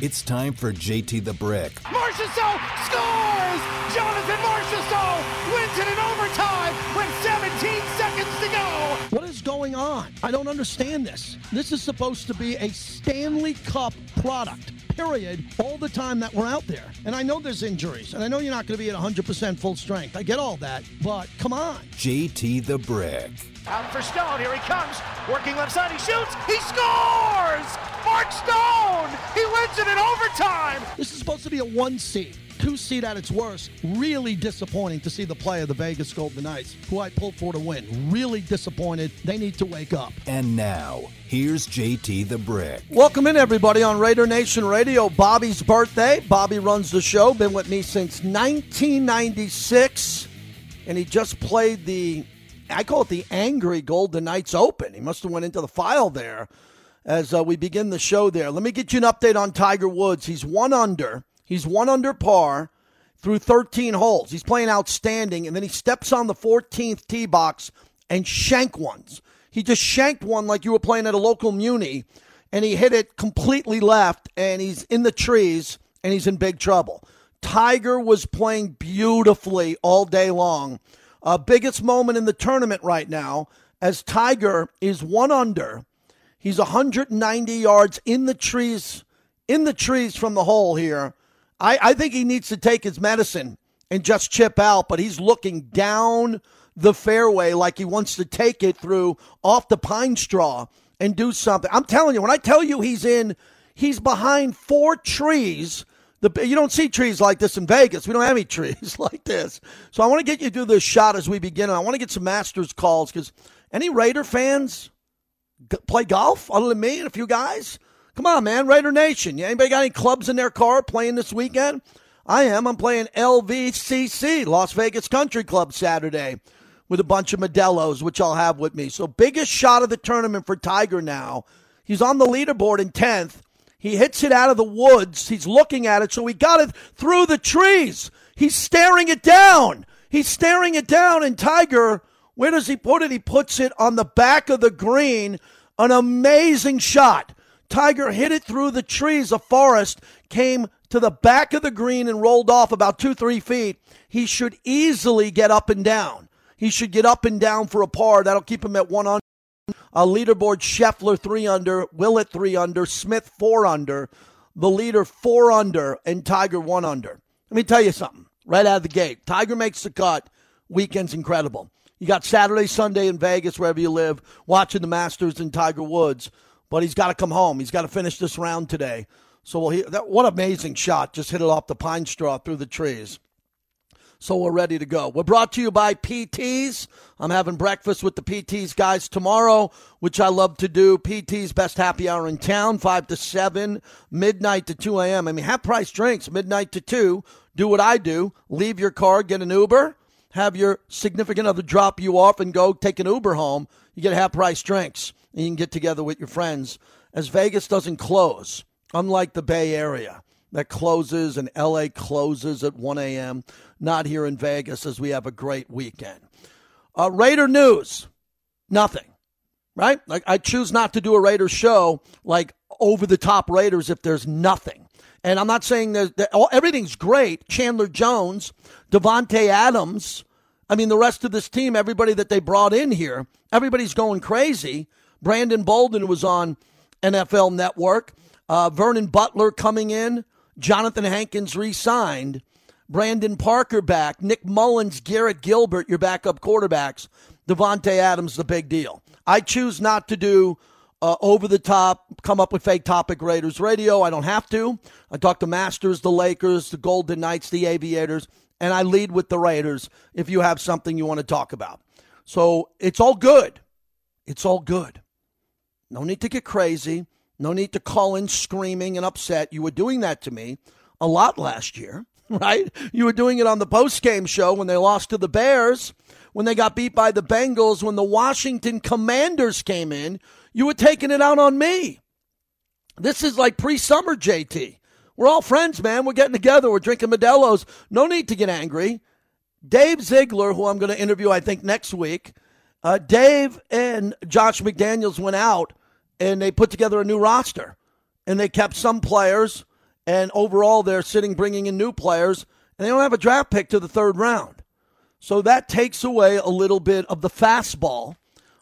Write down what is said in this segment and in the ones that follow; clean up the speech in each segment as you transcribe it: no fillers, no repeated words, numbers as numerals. It's time for JT the Brick. Marchessault scores! Jonathan Marchessault wins it in overtime with 17 seconds to go. What is going on? I don't understand this. This is supposed to be a Stanley Cup product, period, all the time that we're out there. And I know there's injuries, and I know you're not going to be at 100% full strength. I get all that, but come on. JT the Brick. Out for Stone, here he comes, working left side, he shoots, he scores! Mark Stone, he wins it in overtime! This is supposed to be a one seed, two seed at its worst. Really disappointing to see the play of the Vegas Golden Knights, who I pulled for to win. Really disappointed, they need to wake up. And now, here's JT the Brick. Welcome in, everybody, on Raider Nation Radio. Bobby's birthday, Bobby runs the show, been with me since 1996, and he just played the... I call it the Angry Golden Knights Open. He must have went into the file there as we begin the show there. Let me get you an update on Tiger Woods. He's one under. He's one under par through 13 holes. He's playing outstanding, and then he steps on the 14th tee box and shank ones. He just shanked one like you were playing at a local muni, and he hit it completely left, and he's in the trees, and he's in big trouble. Tiger was playing beautifully all day long. Biggest moment in the tournament right now, as Tiger is one under. He's 190 yards in the trees from the hole here. I think he needs to take his medicine and just chip out, but he's looking down the fairway like he wants to take it through off the pine straw and do something. I'm telling you, when I tell you he's behind four trees. You don't see trees like this in Vegas. We don't have any trees like this. So I want to get you to this shot as we begin. I want to get some Masters calls because any Raider fans play golf other than me and a few guys? Come on, man. Raider Nation. Anybody got any clubs in their car playing this weekend? I am. I'm playing LVCC, Las Vegas Country Club, Saturday with a bunch of Modelos, which I'll have with me. So biggest shot of the tournament for Tiger now. He's on the leaderboard in 10th. He hits it out of the woods. He's looking at it, so he got it through the trees. He's staring it down. And Tiger, where does he put it? He puts it on the back of the green. An amazing shot. Tiger hit it through the trees. A forest came to the back of the green and rolled off about 2-3 feet. He should easily get up and down. He should get up and down for a par. That'll keep him at one under. Leaderboard, Scheffler 3 under, Willett 3 under, Smith 4 under, the leader 4 under, and Tiger 1 under. Let me tell you something right out of the gate. Tiger makes the cut. Weekend's incredible. You got Saturday, Sunday in Vegas, wherever you live, watching the Masters and Tiger Woods, but he's got to come home. He's got to finish this round today. So what amazing shot. Just hit it off the pine straw through the trees. So we're ready to go. We're brought to you by P.T.'s. I'm having breakfast with the P.T.'s guys tomorrow, which I love to do. P.T.'s best happy hour in town, 5 to 7, midnight to 2 a.m. I mean, half-price drinks, midnight to 2. Do what I do. Leave your car, get an Uber, have your significant other drop you off and go take an Uber home. You get half-price drinks, and you can get together with your friends. As Vegas doesn't close, unlike the Bay Area. That closes and L.A. closes at 1 a.m. Not here in Vegas as we have a great weekend. Raider news, nothing, right? Like I choose not to do a Raider show like over-the-top Raiders if there's nothing. And I'm not saying everything's great. Chandler Jones, Devontae Adams. I mean, the rest of this team, everybody that they brought in here, everybody's going crazy. Brandon Bolden was on NFL Network. Vernon Butler coming in. Jonathan Hankins re-signed, Brandon Parker back, Nick Mullins, Garrett Gilbert, your backup quarterbacks, Devontae Adams, the big deal. I choose not to do over-the-top, come up with fake topic Raiders radio. I don't have to. I talk to Masters, the Lakers, the Golden Knights, the Aviators, and I lead with the Raiders if you have something you want to talk about. So it's all good. It's all good. No need to get crazy. No need to call in screaming and upset. You were doing that to me a lot last year, right? You were doing it on the post-game show when they lost to the Bears, when they got beat by the Bengals, when the Washington Commanders came in. You were taking it out on me. This is like pre-summer, JT. We're all friends, man. We're getting together. We're drinking Modelo's. No need to get angry. Dave Ziegler, who I'm going to interview, I think, next week, Dave and Josh McDaniels went out and they put together a new roster, and they kept some players, and overall they're bringing in new players, and they don't have a draft pick to the third round. So that takes away a little bit of the fastball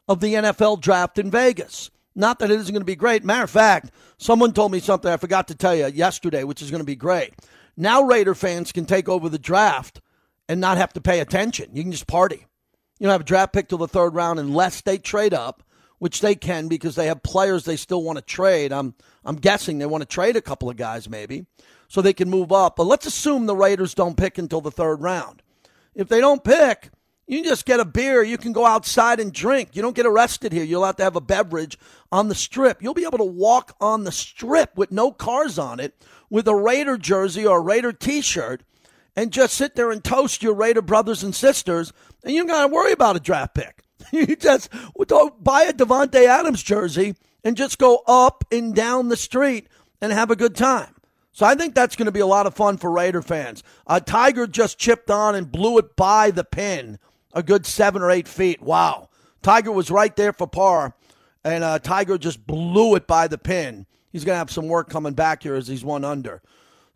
of the NFL draft in Vegas. Not that it isn't going to be great. Matter of fact, someone told me something I forgot to tell you yesterday, which is going to be great. Now Raider fans can take over the draft and not have to pay attention. You can just party. You don't have a draft pick till the third round unless they trade up, which they can because they have players they still want to trade. I'm guessing they want to trade a couple of guys maybe so they can move up. But let's assume the Raiders don't pick until the third round. If they don't pick, you just get a beer. You can go outside and drink. You don't get arrested here. You'll have to have a beverage on the Strip. You'll be able to walk on the Strip with no cars on it with a Raider jersey or a Raider T-shirt and just sit there and toast your Raider brothers and sisters, and you don't got to worry about a draft pick. You just buy a Devontae Adams jersey and just go up and down the street and have a good time. So I think that's going to be a lot of fun for Raider fans. Tiger just chipped on and blew it by the pin. A good 7 or 8 feet. Wow. Tiger was right there for par, and Tiger just blew it by the pin. He's going to have some work coming back here as he's one under.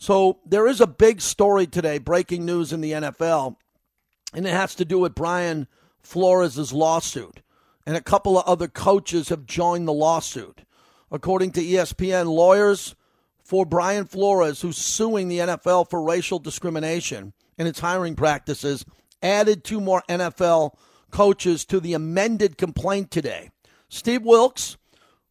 So there is a big story today, breaking news in the NFL, and it has to do with Brian Flores' lawsuit, and a couple of other coaches have joined the lawsuit. According to ESPN, lawyers for Brian Flores, who's suing the NFL for racial discrimination in its hiring practices, added 2 more NFL coaches to the amended complaint today. Steve Wilks,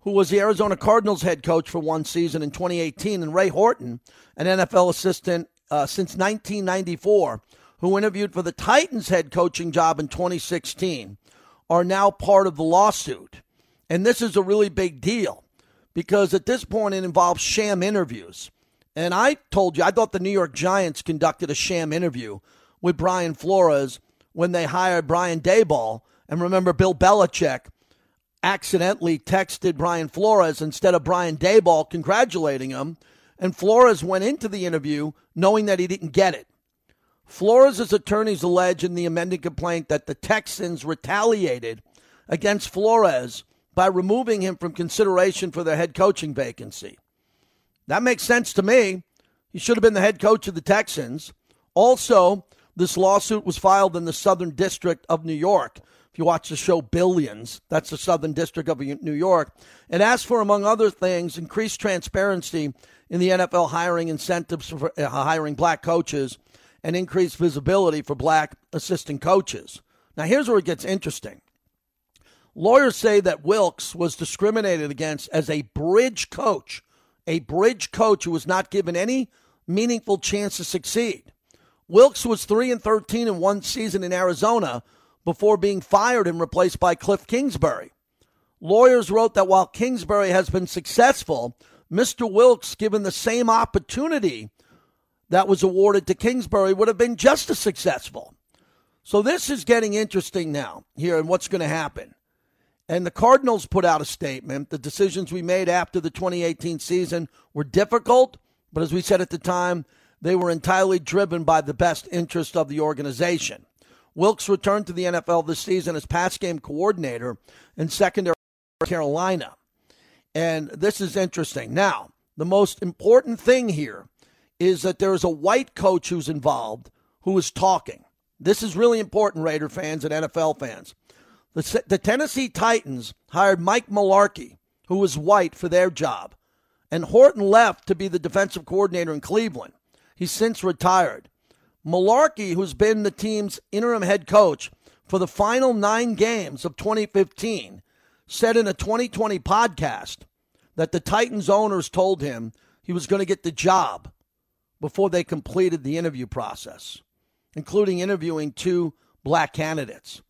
who was the Arizona Cardinals head coach for one season in 2018, and Ray Horton, an NFL assistant since 1994, who interviewed for the Titans head coaching job in 2016, are now part of the lawsuit. And this is a really big deal because at this point it involves sham interviews. And I told you, I thought the New York Giants conducted a sham interview with Brian Flores when they hired Brian Daboll. And remember, Bill Belichick accidentally texted Brian Flores instead of Brian Daboll congratulating him. And Flores went into the interview knowing that he didn't get it. Flores' attorneys allege in the amended complaint that the Texans retaliated against Flores by removing him from consideration for their head coaching vacancy. That makes sense to me. He should have been the head coach of the Texans. Also, this lawsuit was filed in the Southern District of New York. If you watch the show Billions, that's the Southern District of New York. It asked for, among other things, increased transparency in the NFL hiring incentives for hiring black coaches and increased visibility for black assistant coaches. Now, here's where it gets interesting. Lawyers say that Wilks was discriminated against as a bridge coach who was not given any meaningful chance to succeed. Wilks was 3-13 in one season in Arizona before being fired and replaced by Kliff Kingsbury. Lawyers wrote that while Kingsbury has been successful, Mr. Wilks, given the same opportunity that was awarded to Kingsbury, would have been just as successful. So this is getting interesting now here and what's going to happen. And the Cardinals put out a statement. The decisions we made after the 2018 season were difficult, but as we said at the time, they were entirely driven by the best interest of the organization. Wilks returned to the NFL this season as pass game coordinator in secondary Carolina. And this is interesting. Now, the most important thing here is that there is a white coach who's involved who is talking. This is really important, Raider fans and NFL fans. The Tennessee Titans hired Mike Mularkey, who was white, for their job. And Horton left to be the defensive coordinator in Cleveland. He's since retired. Mularkey, who's been the team's interim head coach for the final 9 games of 2015, said in a 2020 podcast that the Titans owners told him he was going to get the job before they completed the interview process, including interviewing 2 black candidates.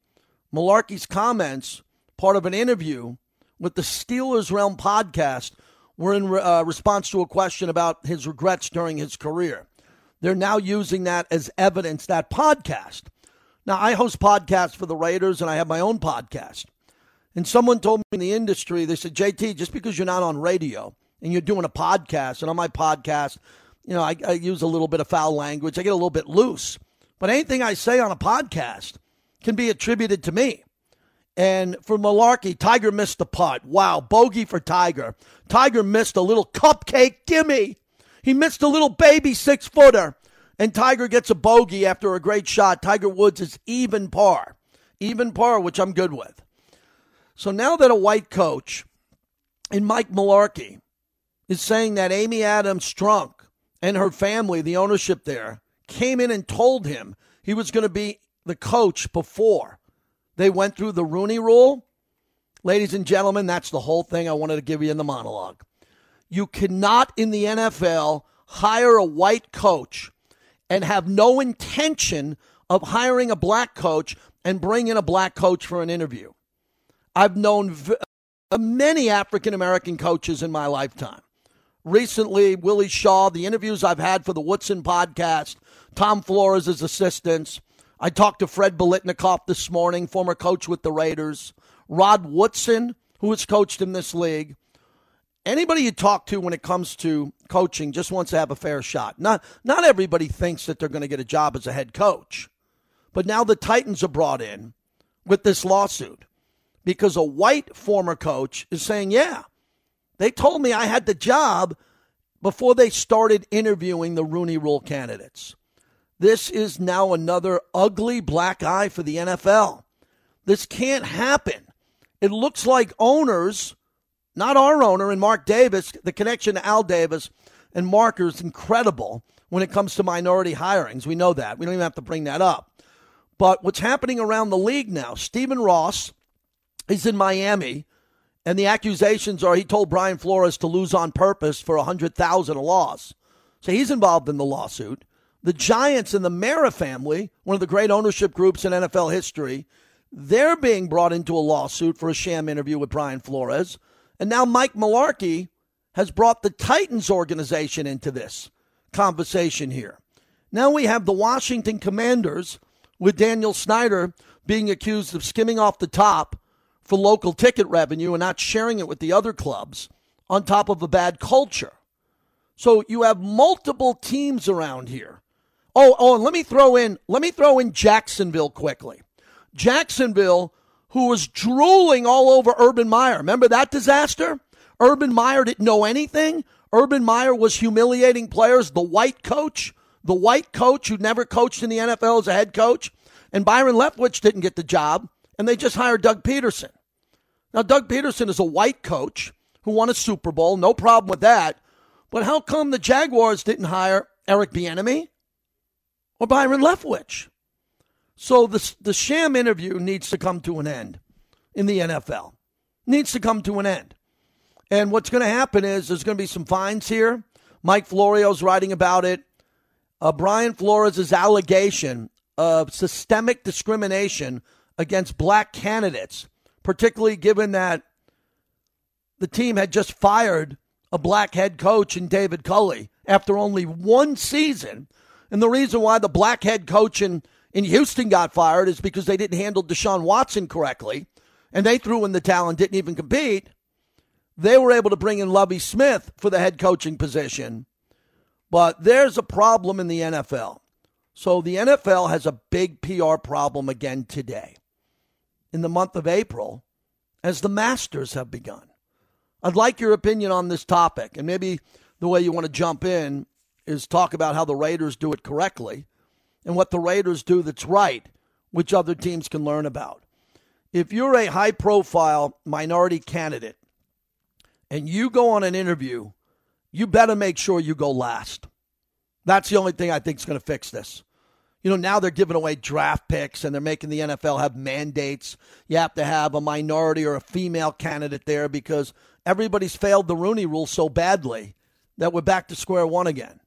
Mularkey's comments, part of an interview with the Steelers Realm podcast, were in response to a question about his regrets during his career. They're now using that as evidence, that podcast. Now, I host podcasts for the Raiders, and I have my own podcast. And someone told me in the industry, they said, JT, just because you're not on radio and you're doing a podcast, and on my podcast, you know, I use a little bit of foul language. I get a little bit loose. But anything I say on a podcast can be attributed to me. And for Mularkey, Tiger missed the putt. Wow, bogey for Tiger. Tiger missed a little cupcake gimme. He missed a little baby six-footer. And Tiger gets a bogey after a great shot. Tiger Woods is even par. Even par, which I'm good with. So now that a white coach in Mike Mularkey is saying that Amy Adams Strunk and her family, the ownership there, came in and told him he was going to be the coach before they went through the Rooney Rule. Ladies and gentlemen, that's the whole thing I wanted to give you in the monologue. You cannot in the NFL hire a white coach and have no intention of hiring a black coach and bring in a black coach for an interview. I've known many African-American coaches in my lifetime. Recently, Willie Shaw, the interviews I've had for the Woodson podcast, Tom Flores' assistants. I talked to Fred Biletnikoff this morning, former coach with the Raiders. Rod Woodson, who has coached in this league. Anybody you talk to when it comes to coaching just wants to have a fair shot. Not everybody thinks that they're going to get a job as a head coach. But now the Titans are brought in with this lawsuit because a white former coach is saying, yeah, they told me I had the job before they started interviewing the Rooney Rule candidates. This is now another ugly black eye for the NFL. This can't happen. It looks like owners... Not our owner and Mark Davis, the connection to Al Davis and Mark is incredible when it comes to minority hirings. We know that. We don't even have to bring that up. But what's happening around the league now, Stephen Ross is in Miami, and the accusations are he told Brian Flores to lose on purpose for $100,000 a loss. So he's involved in the lawsuit. The Giants and the Mara family, one of the great ownership groups in NFL history, they're being brought into a lawsuit for a sham interview with Brian Flores. And now Mike Mularkey has brought the Titans organization into this conversation here. Now we have the Washington Commanders with Daniel Snyder being accused of skimming off the top for local ticket revenue and not sharing it with the other clubs on top of a bad culture. So you have multiple teams around here. Oh, and let me throw in Jacksonville quickly. Jacksonville, who was drooling all over Urban Meyer. Remember that disaster? Urban Meyer didn't know anything. Urban Meyer was humiliating players. The white coach who never coached in the NFL as a head coach. And Byron Leftwich didn't get the job. And they just hired Doug Peterson. Now, Doug Peterson is a white coach who won a Super Bowl. No problem with that. But how come the Jaguars didn't hire Eric Bieniemy or Byron Leftwich? So the sham interview needs to come to an end in the NFL. Needs to come to an end. And what's going to happen is there's going to be some fines here. Mike Florio's writing about it. Brian Flores' allegation of systemic discrimination against black candidates, particularly given that the team had just fired a black head coach in David Culley after only one season. And the reason why the black head coach in Houston got fired is because they didn't handle Deshaun Watson correctly, and they threw in the towel and didn't even compete. They were able to bring in Lovie Smith for the head coaching position. But there's a problem in the NFL. So the NFL has a big PR problem again today, in the month of April, as the Masters have begun. I'd like your opinion on this topic, and maybe the way you want to jump in is talk about how the Raiders do it correctly, and what the Raiders do that's right, which other teams can learn about. If you're a high-profile minority candidate and you go on an interview, you better make sure you go last. That's the only thing I think is going to fix this. You know, now they're giving away draft picks and they're making the NFL have mandates. You have to have a minority or a female candidate there because everybody's failed the Rooney Rule so badly that we're back to square one again.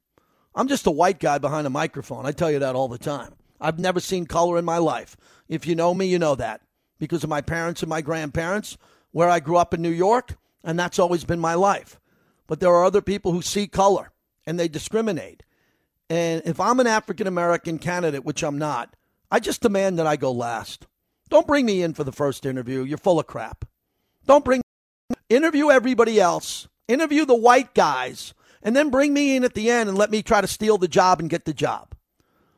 I'm just a white guy behind a microphone. I tell you that all the time. I've never seen color in my life. If you know me, you know that. Because of my parents and my grandparents, where I grew up in New York, and that's always been my life. But there are other people who see color, and they discriminate. And if I'm an African-American candidate, which I'm not, I just demand that I go last. Don't bring me in for the first interview. You're full of crap. Don't bring me in. Interview everybody else. Interview the white guys. And then bring me in at the end and let me try to steal the job and get the job.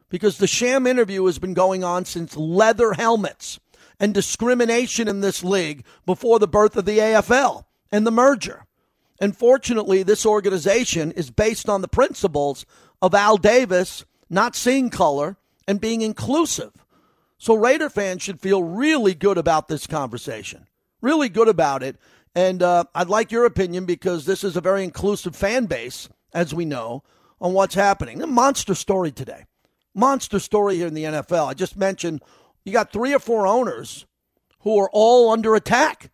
Because the sham interview has been going on since leather helmets. and discrimination in this league before the birth of the AFL and the merger. And fortunately, this organization is based on the principles of Al Davis not seeing color and being inclusive. So Raider fans should feel really good about this conversation, really good about it. And I'd like your opinion, because this is a very inclusive fan base, as we know, on what's happening. A monster story today. Monster story here in the NFL. I just mentioned you got 3 or 4 owners who are all under attack,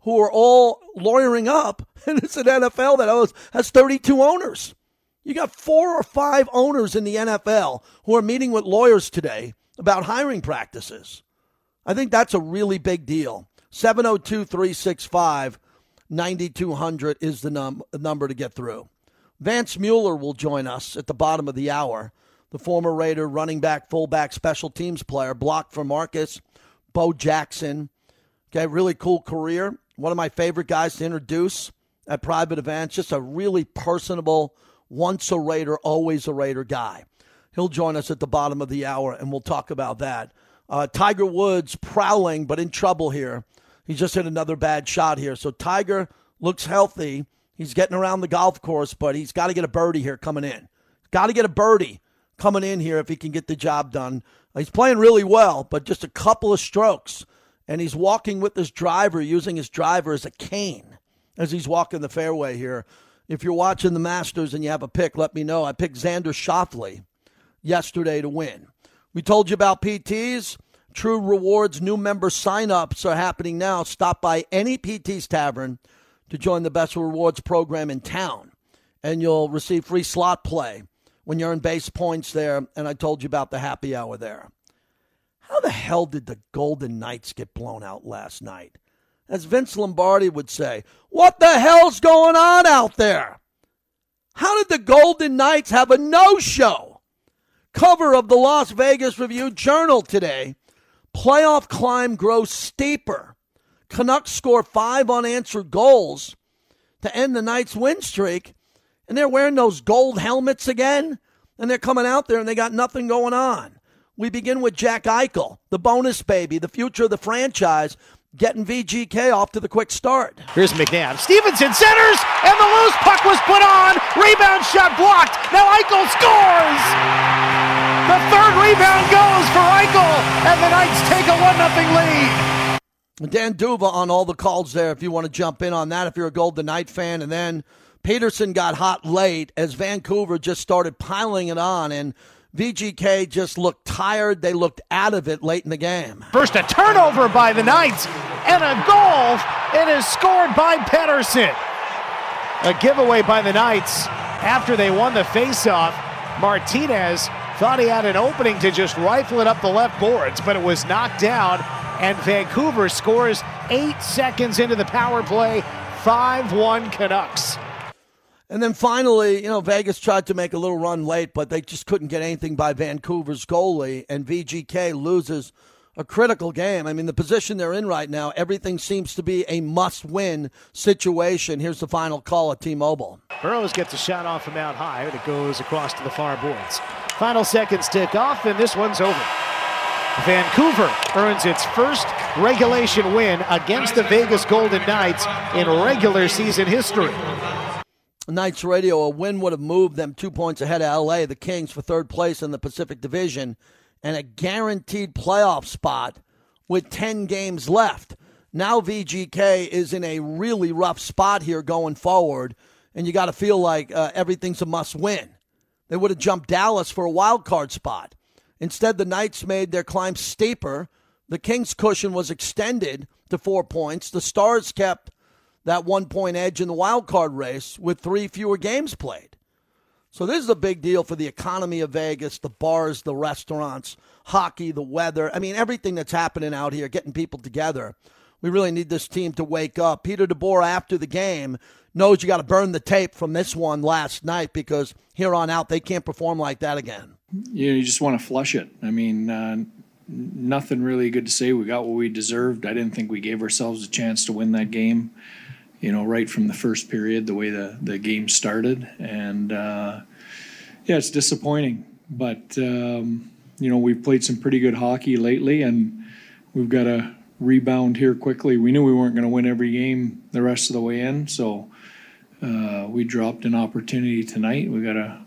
who are all lawyering up, and it's an NFL that has 32 owners. You got 4 or 5 owners in the NFL who are meeting with lawyers today about hiring practices. I think that's a really big deal. 702-365-9200 is the number to get through. Vance Mueller will join us at the bottom of the hour. The former Raider running back, fullback, special teams player, blocked for Marcus, Bo Jackson. Okay, really cool career. One of my favorite guys to introduce at private events. Just a really personable, once a Raider, always a Raider guy. He'll join us at the bottom of the hour, and we'll talk about that. Tiger Woods prowling, but in trouble here. He just hit another bad shot here. So Tiger looks healthy. He's getting around the golf course, but he's got to get a birdie here coming in. Got to get a birdie coming in here if he can get the job done. He's playing really well, but just a couple of strokes. And he's walking with his driver, using his driver as a cane as he's walking the fairway here. If you're watching the Masters and you have a pick, let me know. I picked Xander Schauffele yesterday to win. We told you about P.T.'s. True Rewards new member sign-ups are happening now. Stop by any P.T.'s Tavern to join the best rewards program in town, and you'll receive free slot play when you earn base points there, and I told you about the happy hour there. How the hell did the Golden Knights get blown out last night? As Vince Lombardi would say, what the hell's going on out there? How did the Golden Knights have a no-show? Cover of the Las Vegas Review-Journal today, playoff climb grows steeper. Canucks score 5 unanswered goals to end the night's win streak, and they're wearing those gold helmets again, and they're coming out there and they got nothing going on. We begin with Jack Eichel, the bonus baby, the future of the franchise, getting VGK off to the quick start. Here's McNabb. Stevenson centers, and the loose puck was put on. Rebound shot blocked. Now Eichel scores! The third rebound goes for Eichel, and the Knights take a 1-0 lead. Dan Duva on all the calls there if you want to jump in on that, if you're a Golden Knight fan. And then Peterson got hot late as Vancouver just started piling it on, and VGK just looked tired. They looked out of it late in the game. First a turnover by the Knights and a goal. It is scored by Pettersson. A giveaway by the Knights after they won the faceoff. Martinez thought he had an opening to just rifle it up the left boards, but it was knocked down. And Vancouver scores 8 seconds into the power play, 5-1 Canucks. And then finally, Vegas tried to make a little run late, but they just couldn't get anything by Vancouver's goalie, and VGK loses a critical game. I mean, the position they're in right now, everything seems to be a must-win situation. Here's the final call at T-Mobile. Burroughs gets a shot off from out high, and it goes across to the far boards. Final seconds tick off, and this one's over. Vancouver earns its first regulation win against the Vegas Golden Knights in regular season history. Knights Radio, a win would have moved them 2 points ahead of L.A., the Kings, for third place in the Pacific Division, and a guaranteed playoff spot with 10 games left. Now VGK is in a really rough spot here going forward, and you got to feel like everything's a must-win. They would have jumped Dallas for a wild-card spot. Instead, the Knights made their climb steeper. The Kings' cushion was extended to 4 points. The Stars kept that 1-point edge in the wild-card race with 3 fewer games played. So this is a big deal for the economy of Vegas, the bars, the restaurants, hockey, the weather. I mean, everything that's happening out here, getting people together. We really need this team to wake up. Peter DeBoer, after the game, knows you got to burn the tape from this one last night, because here on out, they can't perform like that again. You just want to flush it. I mean, nothing really good to say. We got what we deserved. I didn't think we gave ourselves a chance to win that game, right from the first period, the way the game started. And, it's disappointing. But, we've played some pretty good hockey lately, and we've got to rebound here quickly. We knew we weren't going to win every game the rest of the way in, so we dropped an opportunity tonight. We got to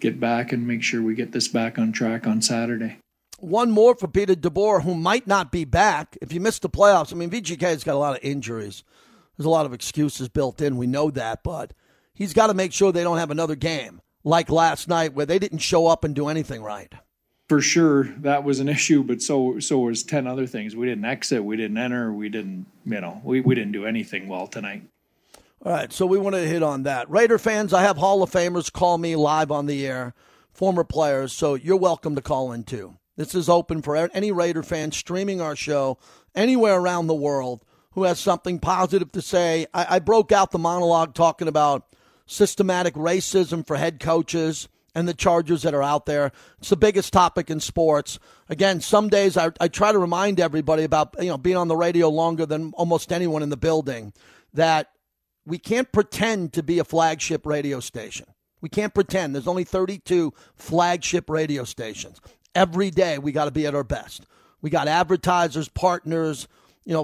get back and make sure we get this back on track on Saturday. One more for Peter DeBoer, who might not be back if you miss the playoffs. I mean, VGK's got a lot of injuries. There's a lot of excuses built in. We know that, but he's got to make sure they don't have another game like last night where they didn't show up and do anything right. For sure, that was an issue, but so was 10 other things. We didn't exit, we didn't enter, we didn't, we didn't do anything well tonight. All right, so we want to hit on that. Raider fans, I have Hall of Famers call me live on the air, former players, so you're welcome to call in too. This is open for any Raider fan streaming our show anywhere around the world who has something positive to say. I broke out the monologue talking about systematic racism for head coaches and the Chargers that are out there. It's the biggest topic in sports. Again, some days I try to remind everybody about, being on the radio longer than almost anyone in the building, that we can't pretend to be a flagship radio station. We can't pretend. There's only 32 flagship radio stations. Every day we got to be at our best. We got advertisers, partners,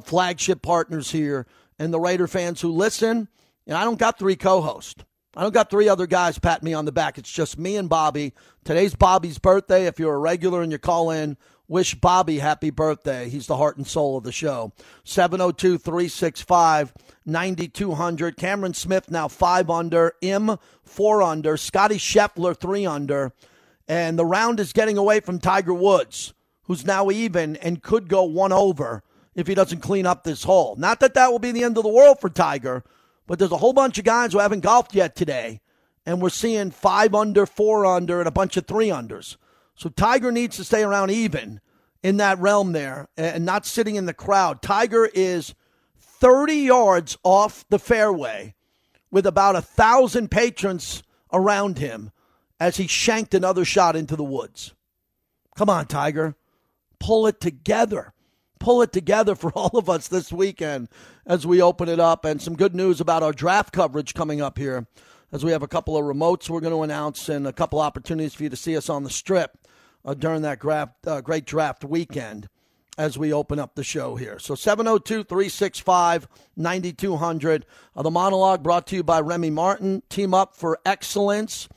flagship partners here, and the Raider fans who listen. And I don't got three co-hosts. I don't got three other guys pat me on the back. It's just me and Bobby. Today's Bobby's birthday. If you're a regular and you call in, wish Bobby happy birthday. He's the heart and soul of the show. 702-365-9200. Cameron Smith now 5-under. M 4-under. Scotty Scheffler 3-under. And the round is getting away from Tiger Woods, who's now even and could go one over if he doesn't clean up this hole. Not that that will be the end of the world for Tiger, but there's a whole bunch of guys who haven't golfed yet today, and we're seeing 5-under, 4-under, and a bunch of 3-unders. So Tiger needs to stay around even in that realm there and not sitting in the crowd. Tiger is 30 yards off the fairway with about 1,000 patrons around him as he shanked another shot into the woods. Come on, Tiger. Pull it together. Pull it together for all of us this weekend as we open it up. And some good news about our draft coverage coming up here, as we have a couple of remotes we're going to announce and a couple opportunities for you to see us on the Strip during that great draft weekend as we open up the show here. So 702-365-9200. The monologue brought to you by Remy Martin. Team up for excellence.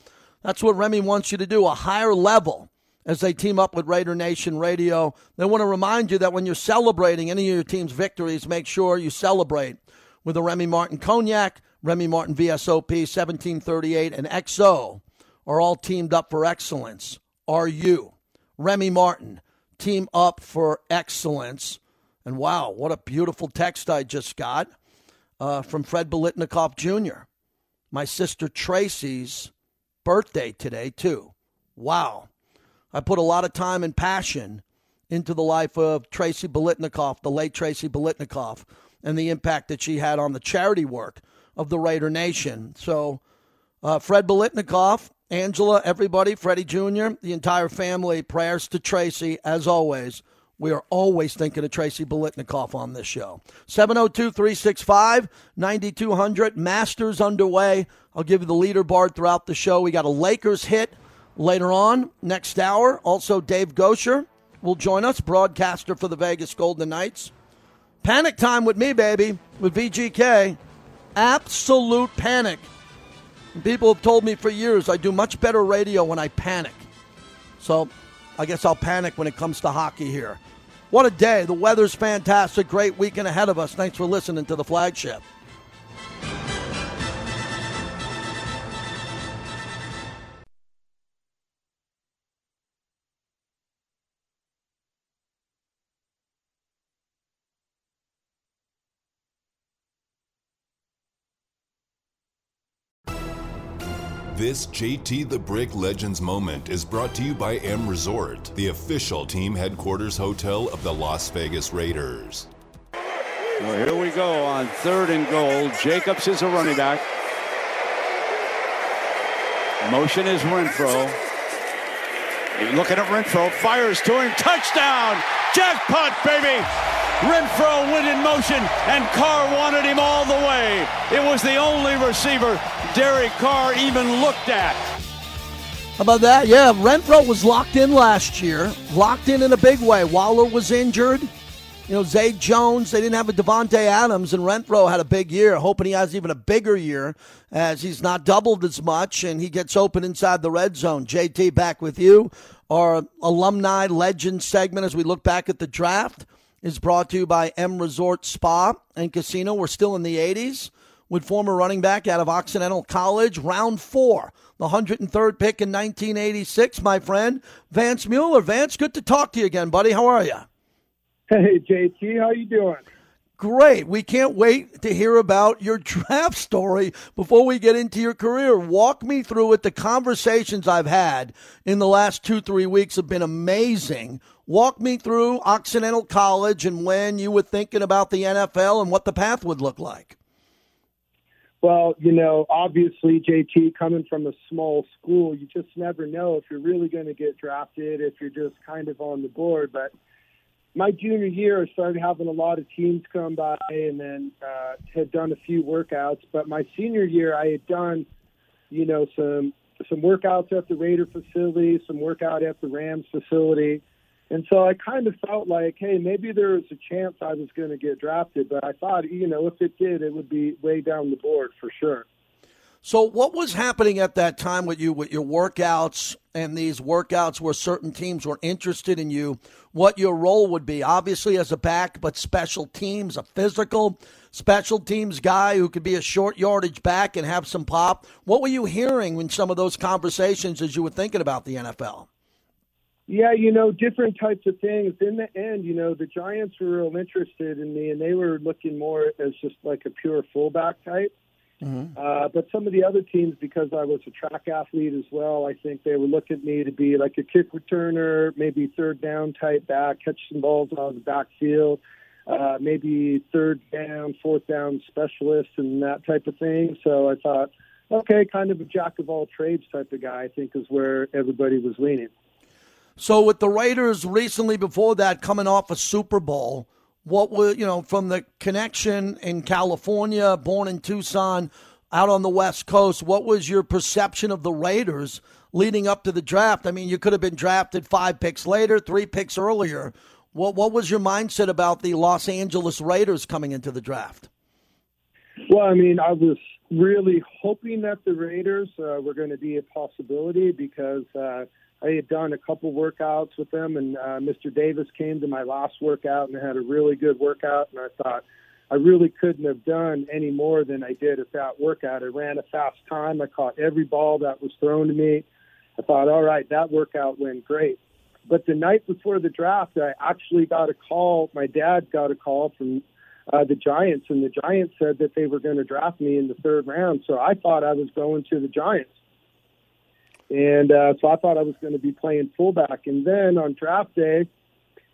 That's what Remy wants you to do, a higher level, as they team up with Raider Nation Radio. They want to remind you that when you're celebrating any of your team's victories, make sure you celebrate with a Remy Martin Cognac. Remy Martin VSOP, 1738, and XO are all teamed up for excellence. Are you? Remy Martin, team up for excellence. And wow, what a beautiful text I just got from Fred Biletnikoff Jr. My sister Tracy's birthday today, too. Wow. I put a lot of time and passion into the life of Tracy Biletnikoff, the late Tracy Biletnikoff, and the impact that she had on the charity work of the Raider Nation. So Fred Biletnikoff, Angela, everybody, Freddie Jr., the entire family, prayers to Tracy, as always. We are always thinking of Tracy Biletnikoff on this show. 702-365-9200, Masters underway. I'll give you the leaderboard throughout the show. We got a Lakers hit later on, next hour. Also, Dave Gosher will join us, broadcaster for the Vegas Golden Knights. Panic time with me, baby, with VGK. Absolute panic. People have told me for years I do much better radio when I panic. So I guess I'll panic when it comes to hockey here. What a day. The weather's fantastic. Great weekend ahead of us. Thanks for listening to The Flagship. This JT the Brick Legends moment is brought to you by M Resort, the official team headquarters hotel of the Las Vegas Raiders. Well, here we go on 3rd and goal. Jacobs is a running back. Motion is Renfrow. Looking at Renfrow, fires to him, touchdown! Jackpot, baby! Renfrow went in motion, and Carr wanted him all the way. It was the only receiver Derek Carr even looked at. How about that? Yeah, Renfrow was locked in last year. Locked in a big way. Waller was injured. You know, Zay Jones, they didn't have a Devontae Adams, and Renfroe had a big year, hoping he has even a bigger year as he's not doubled as much and he gets open inside the red zone. JT, back with you. Our alumni legend segment as we look back at the draft is brought to you by M Resort Spa and Casino. We're still in the 80s with former running back out of Occidental College, round 4, the 103rd pick in 1986, my friend, Vance Mueller. Vance, good to talk to you again, buddy. How are you? Hey, JT, how you doing? Great. We can't wait to hear about your draft story before we get into your career. Walk me through it. The conversations I've had in the last 2-3 weeks have been amazing. Walk me through Occidental College and when you were thinking about the NFL and what the path would look like. Well, you know, obviously, JT, coming from a small school, you just never know if you're really going to get drafted, if you're just kind of on the board, but my junior year, I started having a lot of teams come by and then had done a few workouts. But my senior year, I had done, you know, some workouts at the Raider facility, some workout at the Rams facility. And so I kind of felt like, hey, maybe there was a chance I was going to get drafted. But I thought, you know, if it did, it would be way down the board for sure. So what was happening at that time with you, with your workouts and these workouts where certain teams were interested in you, what your role would be? Obviously as a back, but special teams, a physical special teams guy who could be a short yardage back and have some pop. What were you hearing in some of those conversations as you were thinking about the NFL? Yeah, you know, different types of things. In the end, you know, the Giants were real interested in me, and they were looking more as just like a pure fullback type. Mm-hmm. But some of the other teams, because I was a track athlete as well, I think they would look at me to be like a kick returner, maybe third down type back, catch some balls out of the backfield, maybe third down, fourth down specialist and that type of thing. So I thought, okay, kind of a jack of all trades type of guy, I think is where everybody was leaning. So with the Raiders recently before that coming off a Super Bowl, what were, you know, from the connection in California, born in Tucson, out on the West Coast, what was your perception of the Raiders leading up to the draft? I mean, you could have been drafted 5 picks later, 3 picks earlier. What was your mindset about the Los Angeles Raiders coming into the draft? Well, I mean, I was really hoping that the Raiders were going to be a possibility because I had done a couple workouts with them, and Mr. Davis came to my last workout and had a really good workout, and I thought I really couldn't have done any more than I did at that workout. I ran a fast time. I caught every ball that was thrown to me. I thought, all right, that workout went great. But the night before the draft, I actually got a call. My dad got a call from the Giants, and the Giants said that they were going to draft me in the 3rd round, so I thought I was going to the Giants. And so I thought I was going to be playing fullback. And then on draft day,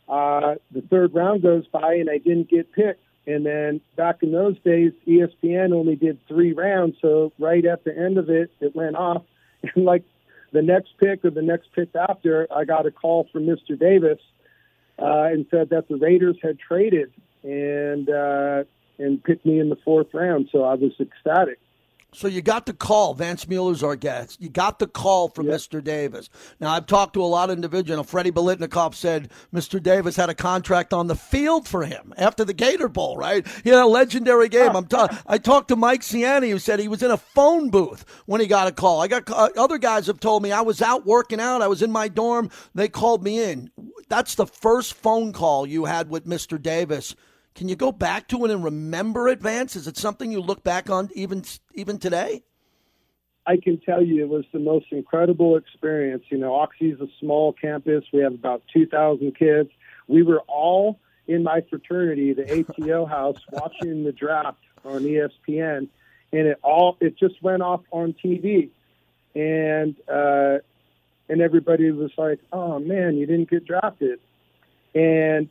the 3rd round goes by and I didn't get picked. And then back in those days, ESPN only did 3 rounds. So right at the end of it, it went off. And like the next pick or the next pick after, I got a call from Mr. Davis and said that the Raiders had traded and picked me in the 4th round. So I was ecstatic. So you got the call. Vance Mueller's our guest. You got the call from Mr. Davis. Now, I've talked to a lot of individuals. Fred Biletnikoff said Mr. Davis had a contract on the field for him after the Gator Bowl, right? He had a legendary game. I talked to Mike Ciani, who said he was in a phone booth when he got a call. I got other guys have told me I was out working out. I was in my dorm. They called me in. That's the first phone call you had with Mr. Davis. Can you go back to it and remember it, Vance? Is it something you look back on even today? I can tell you it was the most incredible experience. You know, Oxy's a small campus. We have about 2,000 kids. We were all in my fraternity, the ATO house, watching the draft on ESPN, and it just went off on TV. And everybody was like, oh, man, you didn't get drafted. And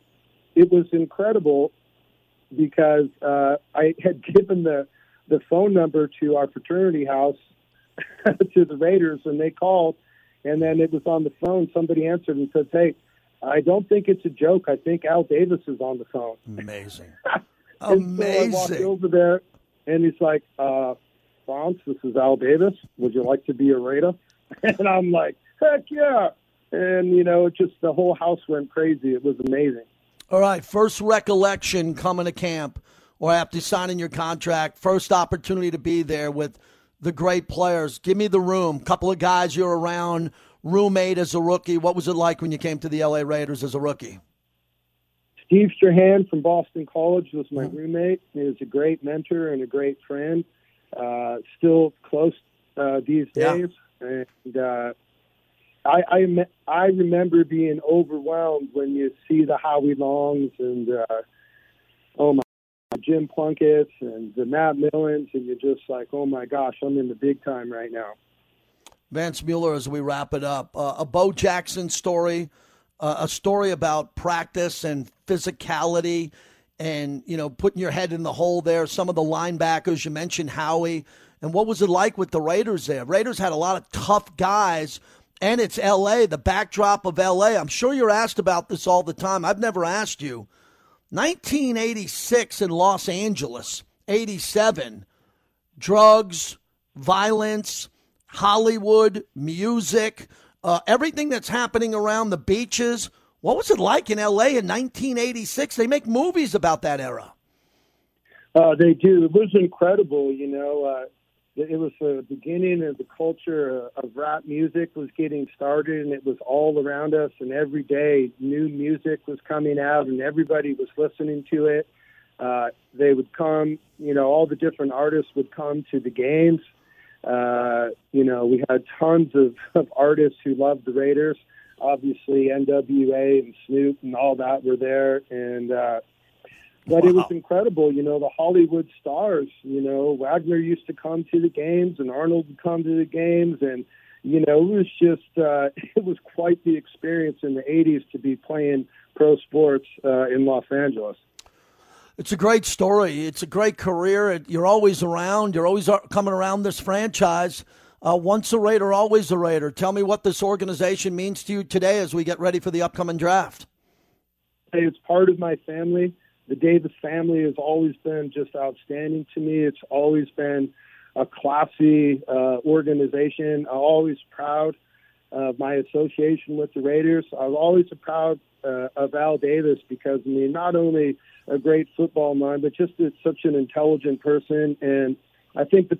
it was incredible, because I had given the phone number to our fraternity house to the Raiders, and they called, and then it was on the phone. Somebody answered and said, hey, I don't think it's a joke. I think Al Davis is on the phone. Amazing. Amazing. So I walked over there, and he's like, Vance, this is Al Davis. Would you like to be a Raider? And I'm like, heck yeah. And, you know, just the whole house went crazy. It was amazing. All right, first recollection coming to camp or after signing your contract, first opportunity to be there with the great players. Give me the room. Couple of guys you're around, roommate as a rookie. What was it like when you came to the LA Raiders as a rookie? Steve Strahan from Boston College was my roommate. He was a great mentor and a great friend. Still close these days. Yeah. And I remember being overwhelmed when you see the Howie Longs and Jim Plunkett and the Matt Millens, and you're just like, oh my gosh, I'm in the big time right now. Vance Mueller, as we wrap it up, a Bo Jackson story, a story about practice and physicality, and putting your head in the hole there. Some of the linebackers you mentioned, Howie, and what was it like with the Raiders there? Raiders had a lot of tough guys. And it's L.A., the backdrop of L.A. I'm sure you're asked about this all the time. I've never asked you. 1986 in Los Angeles, 87, drugs, violence, Hollywood, music, everything that's happening around the beaches. What was it like in L.A. in 1986? They make movies about that era. They do. It was incredible, It was the beginning of the culture of rap music was getting started, and it was all around us, and every day new music was coming out and everybody was listening to it. They would come, all the different artists would come to the games. We had tons of artists who loved the Raiders. Obviously, NWA and Snoop and all that were there. And, but it was incredible, the Hollywood stars, Wagner used to come to the games and Arnold would come to the games. And, it was quite the experience in the 80s to be playing pro sports in Los Angeles. It's a great story. It's a great career. You're always around. You're always coming around this franchise. Once a Raider, always a Raider. Tell me what this organization means to you today as we get ready for the upcoming draft. It's part of my family. The Davis family has always been just outstanding to me. It's always been a classy organization. I'm always proud of my association with the Raiders. I'm always proud of Al Davis because, not only a great football mind, but just such an intelligent person. And I think the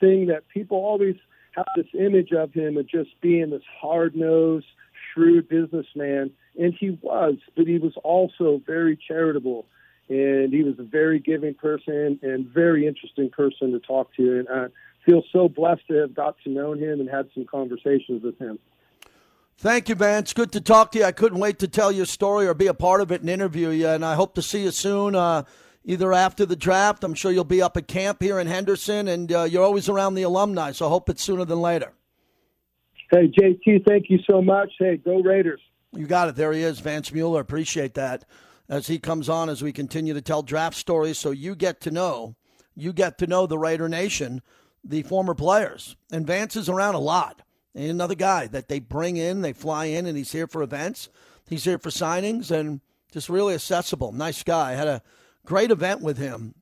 thing that people always have this image of him of just being this hard-nosed, shrewd businessman, and he was, but he was also very charitable. And he was a very giving person and very interesting person to talk to. And I feel so blessed to have got to know him and had some conversations with him. Thank you, Vance. Good to talk to you. I couldn't wait to tell your story or be a part of it and interview you. And I hope to see you soon, either after the draft. I'm sure you'll be up at camp here in Henderson. And you're always around the alumni, so I hope it's sooner than later. Hey, JT, thank you so much. Hey, go Raiders. You got it. There he is, Vance Mueller. Appreciate that. As he comes on, as we continue to tell draft stories, so you get to know the Raider Nation, the former players. And Vance is around a lot. And another guy that they bring in, they fly in, and he's here for events. He's here for signings and just really accessible. Nice guy. I had a great event with him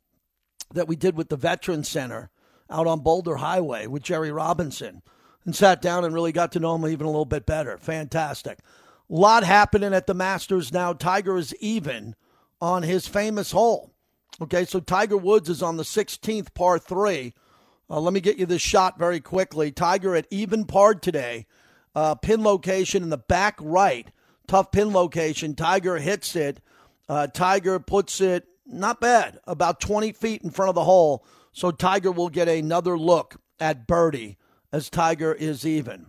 that we did with the Veterans Center out on Boulder Highway with Jerry Robinson, and sat down and really got to know him even a little bit better. Fantastic. A lot happening at the Masters now. Tiger is even on his famous hole. Okay, so Tiger Woods is on the 16th par 3. Let me get you this shot very quickly. Tiger at even par today. Pin location in the back right. Tough pin location. Tiger hits it. Tiger puts it, not bad, about 20 feet in front of the hole. So Tiger will get another look at birdie as Tiger is even.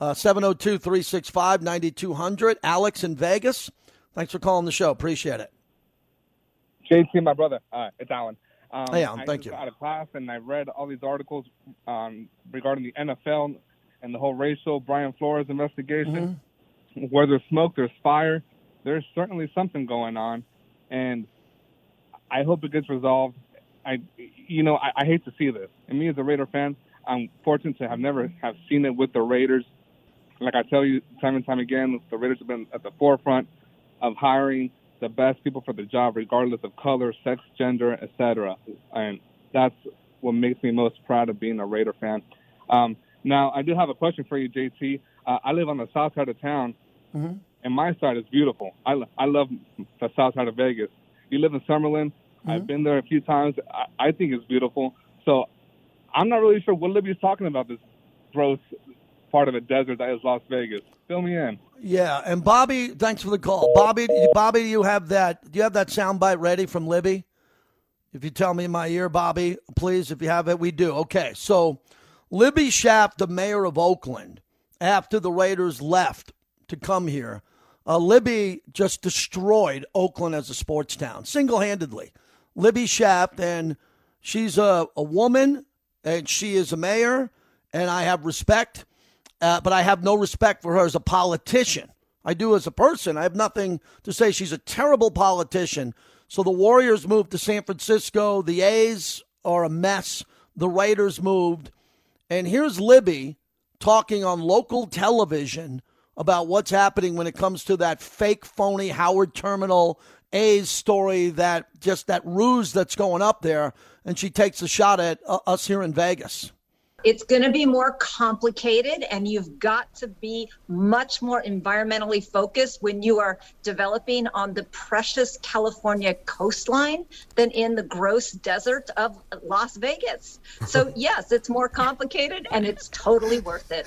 702-365-9200. Alex in Vegas. Thanks for calling the show. Appreciate it. JC, my brother. It's Alan. Hey, Alan. Thank you. I just got out of class, and I read all these articles regarding the NFL and the whole racial Brian Flores investigation. Mm-hmm. Where there's smoke, there's fire. There's certainly something going on, and I hope it gets resolved. I hate to see this. And me as a Raider fan, I'm fortunate to have never have seen it with the Raiders. Like I tell you time and time again, the Raiders have been at the forefront of hiring the best people for the job, regardless of color, sex, gender, etc. And that's what makes me most proud of being a Raider fan. Now, I do have a question for you, JT. I live on the south side of town, mm-hmm. and my side is beautiful. I love the south side of Vegas. You live in Summerlin. Mm-hmm. I've been there a few times. I think it's beautiful. So I'm not really sure what Libby's talking about, this gross part of a desert that is Las Vegas. Fill me in. Yeah, and Bobby, thanks for the call. Bobby, do you have that soundbite ready from Libby? If you tell me in my ear, Bobby, please, if you have it, we do. Okay, so Libby Schaaf, the mayor of Oakland, after the Raiders left to come here, Libby just destroyed Oakland as a sports town, single-handedly. Libby Schaaf, and she's a woman, and she is a mayor, and I have respect, but I have no respect for her as a politician. I do as a person. I have nothing to say. She's a terrible politician. So the Warriors moved to San Francisco. The A's are a mess. The Raiders moved. And here's Libby talking on local television about what's happening when it comes to that fake, phony Howard Terminal A's story, that ruse that's going up there. And she takes a shot at us here in Vegas. It's going to be more complicated, and you've got to be much more environmentally focused when you are developing on the precious California coastline than in the gross desert of Las Vegas. So, yes, it's more complicated, and it's totally worth it.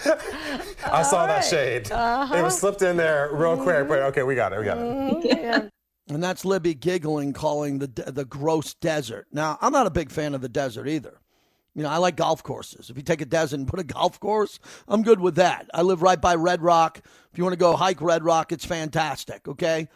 I saw that shade. Uh-huh. It was slipped in there real quick. But okay, we got it. Yeah. And that's Libby giggling, calling the gross desert. Now, I'm not a big fan of the desert either. You know, I like golf courses. If you take a desert and put a golf course, I'm good with that. I live right by Red Rock. If you want to go hike Red Rock, it's fantastic, okay?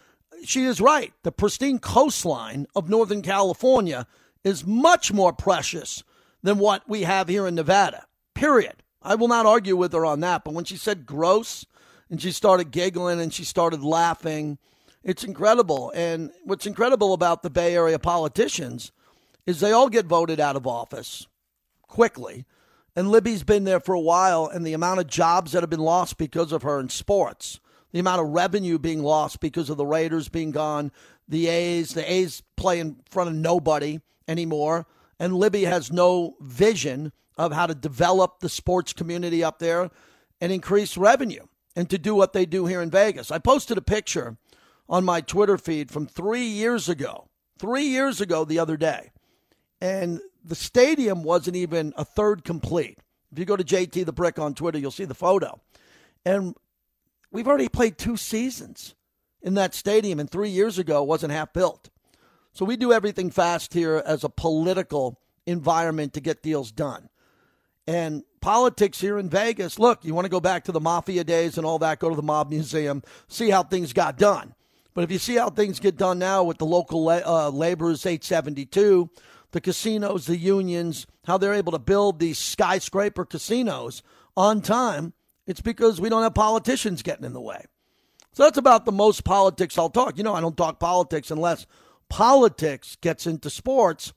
She is right. The pristine coastline of Northern California is much more precious than what we have here in Nevada, period. I will not argue with her on that, but when she said gross and she started giggling and she started laughing, it's incredible. And what's incredible about the Bay Area politicians is they all get voted out of office quickly, and Libby's been there for a while, and the amount of jobs that have been lost because of her in sports, the amount of revenue being lost because of the Raiders being gone, the A's play in front of nobody anymore, and Libby has no vision of how to develop the sports community up there and increase revenue and to do what they do here in Vegas. I posted a picture on my Twitter feed from 3 years ago the other day, and the stadium wasn't even a third complete. If you go to JT the Brick on Twitter, you'll see the photo. And we've already played 2 seasons in that stadium, and 3 years ago it wasn't half built. So we do everything fast here as a political environment to get deals done. And politics here in Vegas, look, you want to go back to the mafia days and all that, go to the mob museum, see how things got done. But if you see how things get done now with the local laborers 872, the casinos, the unions, how they're able to build these skyscraper casinos on time, it's because we don't have politicians getting in the way. So that's about the most politics I'll talk. You know, I don't talk politics unless politics gets into sports.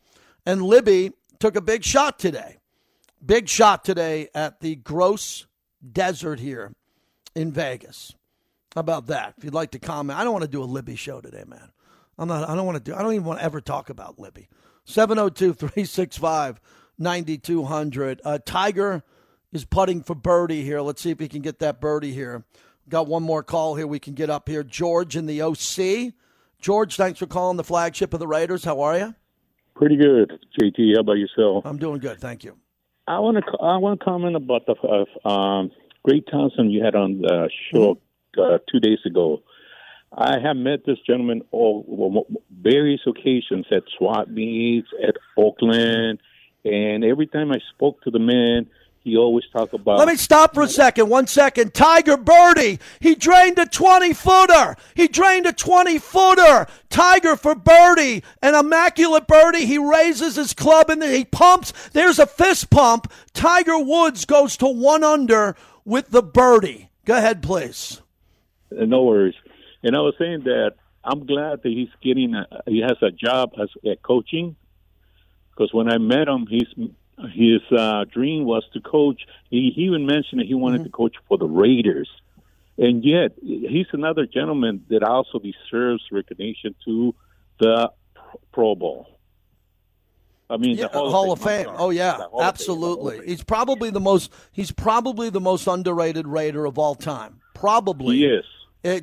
And Libby took a big shot today. Big shot today at the gross desert here in Vegas. How about that? If you'd like to comment. I don't want to do a Libby show today, man. I don't even want to ever talk about Libby. 702-365-9200. Tiger is putting for birdie here. Let's see if he can get that birdie here. Got one more call here we can get up here. George in the OC. George, thanks for calling the flagship of the Raiders. How are you? Pretty good, JT. How about yourself? I'm doing good, thank you. I want to comment about the Greg Thompson you had on the show 2 days ago. I have met this gentleman on various occasions at SWAT meets, at Oakland, and every time I spoke to the man, he always talked about... Let me stop for a second. 1 second. Tiger birdie. He drained a 20-footer. Tiger for birdie. An immaculate birdie. He raises his club and he pumps. There's a fist pump. Tiger Woods goes to 1 under with the birdie. Go ahead, please. No worries. And I was saying that I'm glad that he has a job as at coaching, because when I met him, his dream was to coach. He even mentioned that he wanted to coach for the Raiders, and yet he's another gentleman that also deserves recognition to the Pro Bowl. I mean, the Hall of Fame. Oh yeah, absolutely. He's probably the most underrated Raider of all time. Probably. Yes.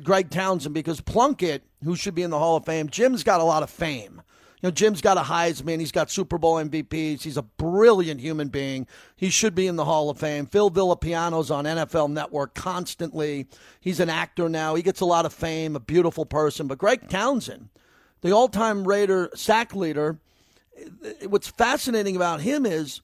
Greg Townsend, because Plunkett, who should be in the Hall of Fame, Jim's got a lot of fame. You know, Jim's got a Heisman. He's got Super Bowl MVPs. He's a brilliant human being. He should be in the Hall of Fame. Phil Villapiano's on NFL Network constantly. He's an actor now. He gets a lot of fame, a beautiful person. But Greg Townsend, the all-time Raider sack leader, what's fascinating about him is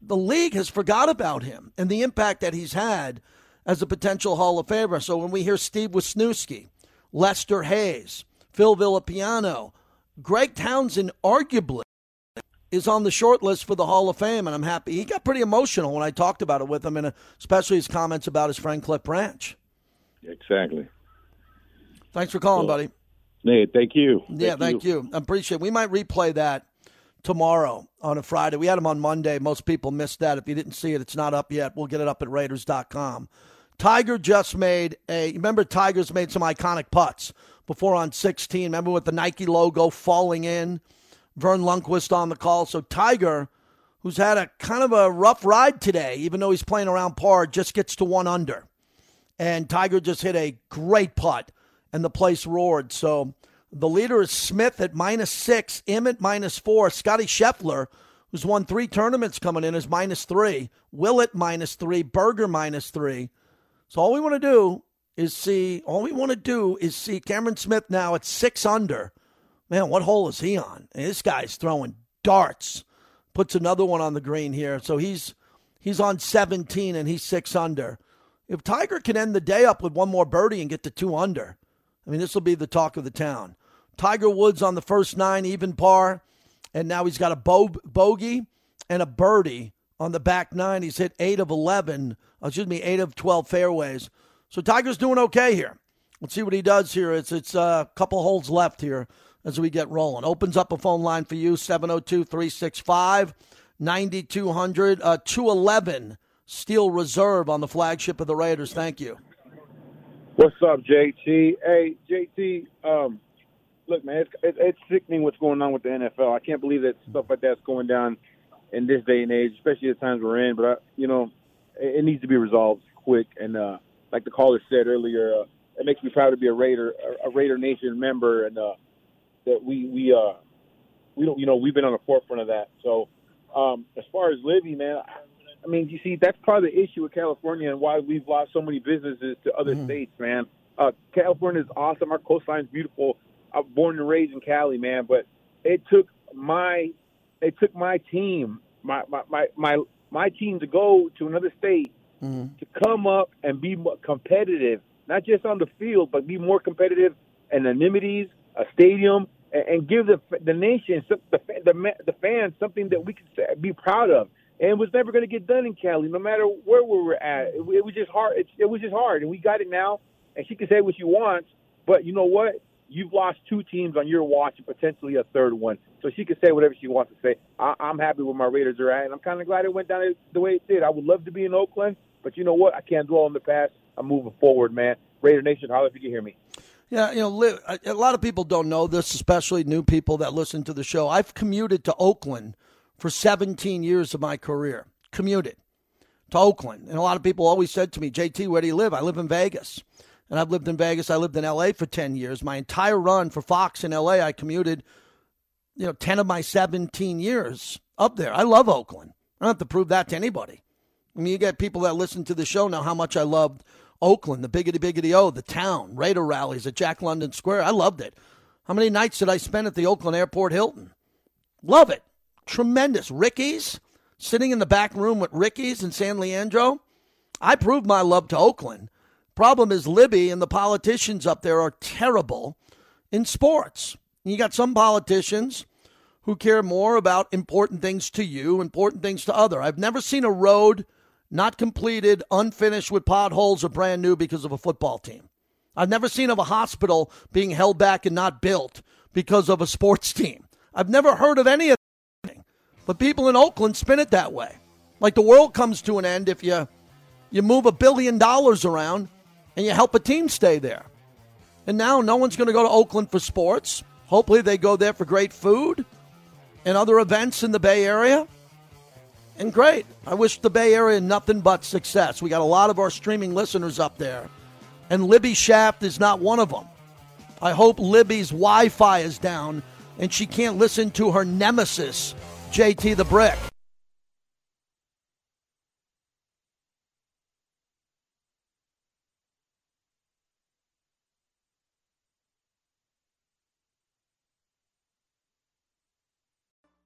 the league has forgot about him and the impact that he's had as a potential Hall of Famer. So when we hear Steve Wisniewski, Lester Hayes, Phil Villapiano, Greg Townsend arguably is on the short list for the Hall of Fame, and I'm happy. He got pretty emotional when I talked about it with him, and especially his comments about his friend Cliff Branch. Exactly. Thanks for calling, buddy. Nate, thank you. Yeah, thank you. I appreciate it. We might replay that tomorrow on a Friday. We had him on Monday. Most people missed that. If you didn't see it, it's not up yet. We'll get it up at Raiders.com. Tiger just made a – remember Tiger's made some iconic putts before on 16. Remember with the Nike logo falling in, Vern Lundquist on the call. So Tiger, who's had a kind of a rough ride today, even though he's playing around par, just gets to one under. And Tiger just hit a great putt, and the place roared. So the leader is Smith at -6, Im at -4. Scotty Scheffler, who's won 3 tournaments coming in, is -3. Willett -3, Berger -3. So all we want to do is see Cameron Smith now at 6 under. Man, what hole is he on? And this guy's throwing darts. Puts another one on the green here. So he's on 17 and he's 6 under. If Tiger can end the day up with one more birdie and get to 2 under, I mean, this will be the talk of the town. Tiger Woods on the first 9, even par, and now he's got a bogey and a birdie on the back 9. He's hit 8 of 12 fairways. So Tiger's doing okay here. Let's see what he does here. It's a couple holes left here as we get rolling. Opens up a phone line for you, 702-365-9200. 211 Steel Reserve on the flagship of the Raiders. Thank you. What's up, JT? Hey, JT, look, man, it's sickening what's going on with the NFL. I can't believe that stuff like that's going down in this day and age, especially the times we're in. But, it needs to be resolved quick. And like the caller said earlier, it makes me proud to be a Raider Nation member, and that we don't, we've been on the forefront of that. So as far as Livy, man, I mean, you see, that's probably the issue with California and why we've lost so many businesses to other states, man. California is awesome. Our coastline's beautiful. I'm born and raised in Cali, man. But it took my team to go to another state to come up and be more competitive, not just on the field, but be more competitive in amenities, a stadium, and give the nation, the fans, something that we can be proud of. And it was never going to get done in Cali, no matter where we were at. It was just hard. It was just hard, and we got it now. And she can say what she wants, but you know what? You've lost 2 teams on your watch and potentially a third one. So she can say whatever she wants to say. I'm happy with my Raiders are at, and I'm kind of glad it went down the way it did. I would love to be in Oakland, but you know what? I can't dwell on the past. I'm moving forward, man. Raider Nation, holler if you can hear me. Yeah, a lot of people don't know this, especially new people that listen to the show. I've commuted to Oakland for 17 years of my career, commuted to Oakland. And a lot of people always said to me, JT, where do you live? I live in Vegas. And I've lived in Vegas. I lived in L.A. for 10 years. My entire run for Fox in L.A., I commuted, 10 of my 17 years up there. I love Oakland. I don't have to prove that to anybody. I mean, you get people that listen to the show know how much I loved Oakland, the biggity-biggity-o, the town, Raider rallies at Jack London Square. I loved it. How many nights did I spend at the Oakland Airport Hilton? Love it. Tremendous. Ricky's, sitting in the back room with Ricky's in San Leandro. I proved my love to Oakland. Problem is Libby and the politicians up there are terrible in sports. You got some politicians who care more about important things to you, important things to other. I've never seen a road not completed, unfinished with potholes or brand new because of a football team. I've never seen of a hospital being held back and not built because of a sports team. I've never heard of any of that. But people in Oakland spin it that way. Like the world comes to an end if you move $1 billion around and you help a team stay there. And now no one's going to go to Oakland for sports. Hopefully they go there for great food and other events in the Bay Area. And great. I wish the Bay Area nothing but success. We got a lot of our streaming listeners up there. And Libby Schaaf is not one of them. I hope Libby's Wi-Fi is down and she can't listen to her nemesis, JT the Brick.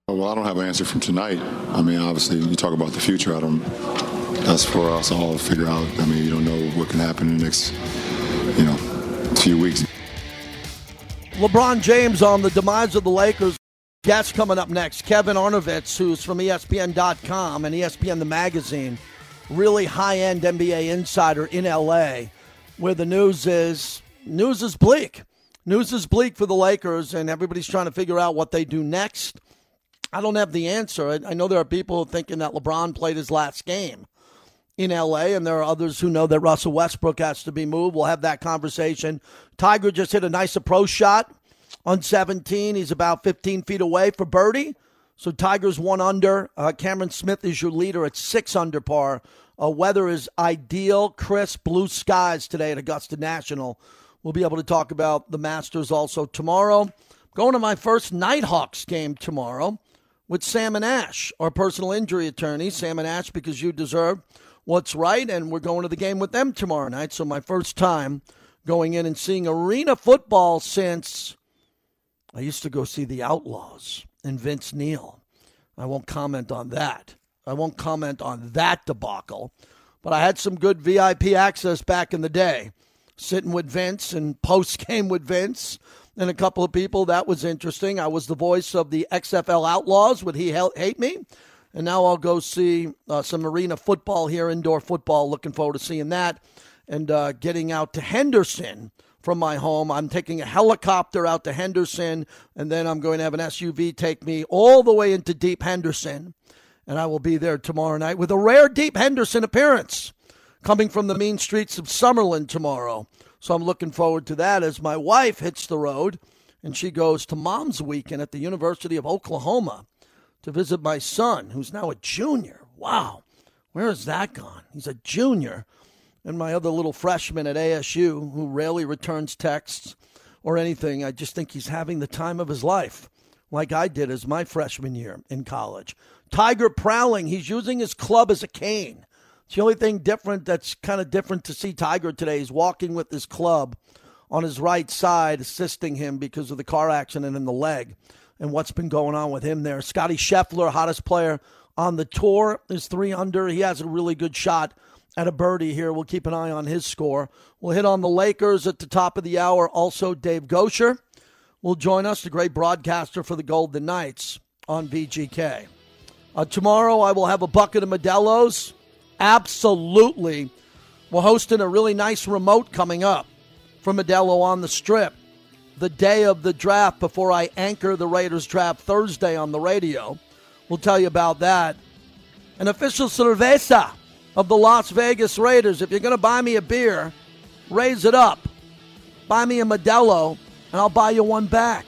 Well, I don't have an answer from tonight. I mean, obviously, you talk about the future. That's for us all to figure out. I mean, you don't know what can happen in the next, few weeks. LeBron James on the demise of the Lakers. That's coming up next. Kevin Arnovitz, who's from ESPN.com and ESPN The Magazine, really high-end NBA insider in L.A., where the news is bleak. News is bleak for the Lakers, and everybody's trying to figure out what they do next. I don't have the answer. I know there are people thinking that LeBron played his last game in L.A., and there are others who know that Russell Westbrook has to be moved. We'll have that conversation. Tiger just hit a nice approach shot on 17. He's about 15 feet away for birdie. So Tiger's 1 under. Cameron Smith is your leader at 6 under par. Weather is ideal. Crisp blue skies today at Augusta National. We'll be able to talk about the Masters also tomorrow. Going to my first Nighthawks game tomorrow with Sam and Ash, our personal injury attorney, Sam and Ash, because you deserve what's right, and we're going to the game with them tomorrow night. So my first time going in and seeing arena football since I used to go see the Outlaws and Vince Neil. I won't comment on that. I won't comment on that debacle, but I had some good VIP access back in the day, sitting with Vince and post-game with Vince and a couple of people. That was interesting. I was the voice of the XFL Outlaws. Would he hate me? And now I'll go see some arena football here, indoor football. Looking forward to seeing that and getting out to Henderson from my home. I'm taking a helicopter out to Henderson, and then I'm going to have an SUV take me all the way into Deep Henderson. And I will be there tomorrow night with a rare Deep Henderson appearance coming from the mean streets of Summerlin tomorrow. So I'm looking forward to that as my wife hits the road, and she goes to Mom's Weekend at the University of Oklahoma to visit my son, who's now a junior. Wow, where has that gone? He's a junior. And my other little freshman at ASU, who rarely returns texts or anything. I just think he's having the time of his life, like I did as my freshman year in college. Tiger prowling. He's using his club as a cane. It's the only thing different that's kind of different to see Tiger today. He's walking with his club on his right side, assisting him because of the car accident in the leg and what's been going on with him there. Scottie Scheffler, hottest player on the tour, is 3 under. He has a really good shot at a birdie here. We'll keep an eye on his score. We'll hit on the Lakers at the top of the hour. Also, Dave Gosher will join us, the great broadcaster for the Golden Knights on VGK. Tomorrow, I will have a bucket of Modelo's. Absolutely. We're hosting a really nice remote coming up from Modelo on the Strip the day of the draft before I anchor the Raiders draft Thursday on the radio. We'll tell you about that. An official cerveza of the Las Vegas Raiders. If you're going to buy me a beer, raise it up. Buy me a Modelo, and I'll buy you one back.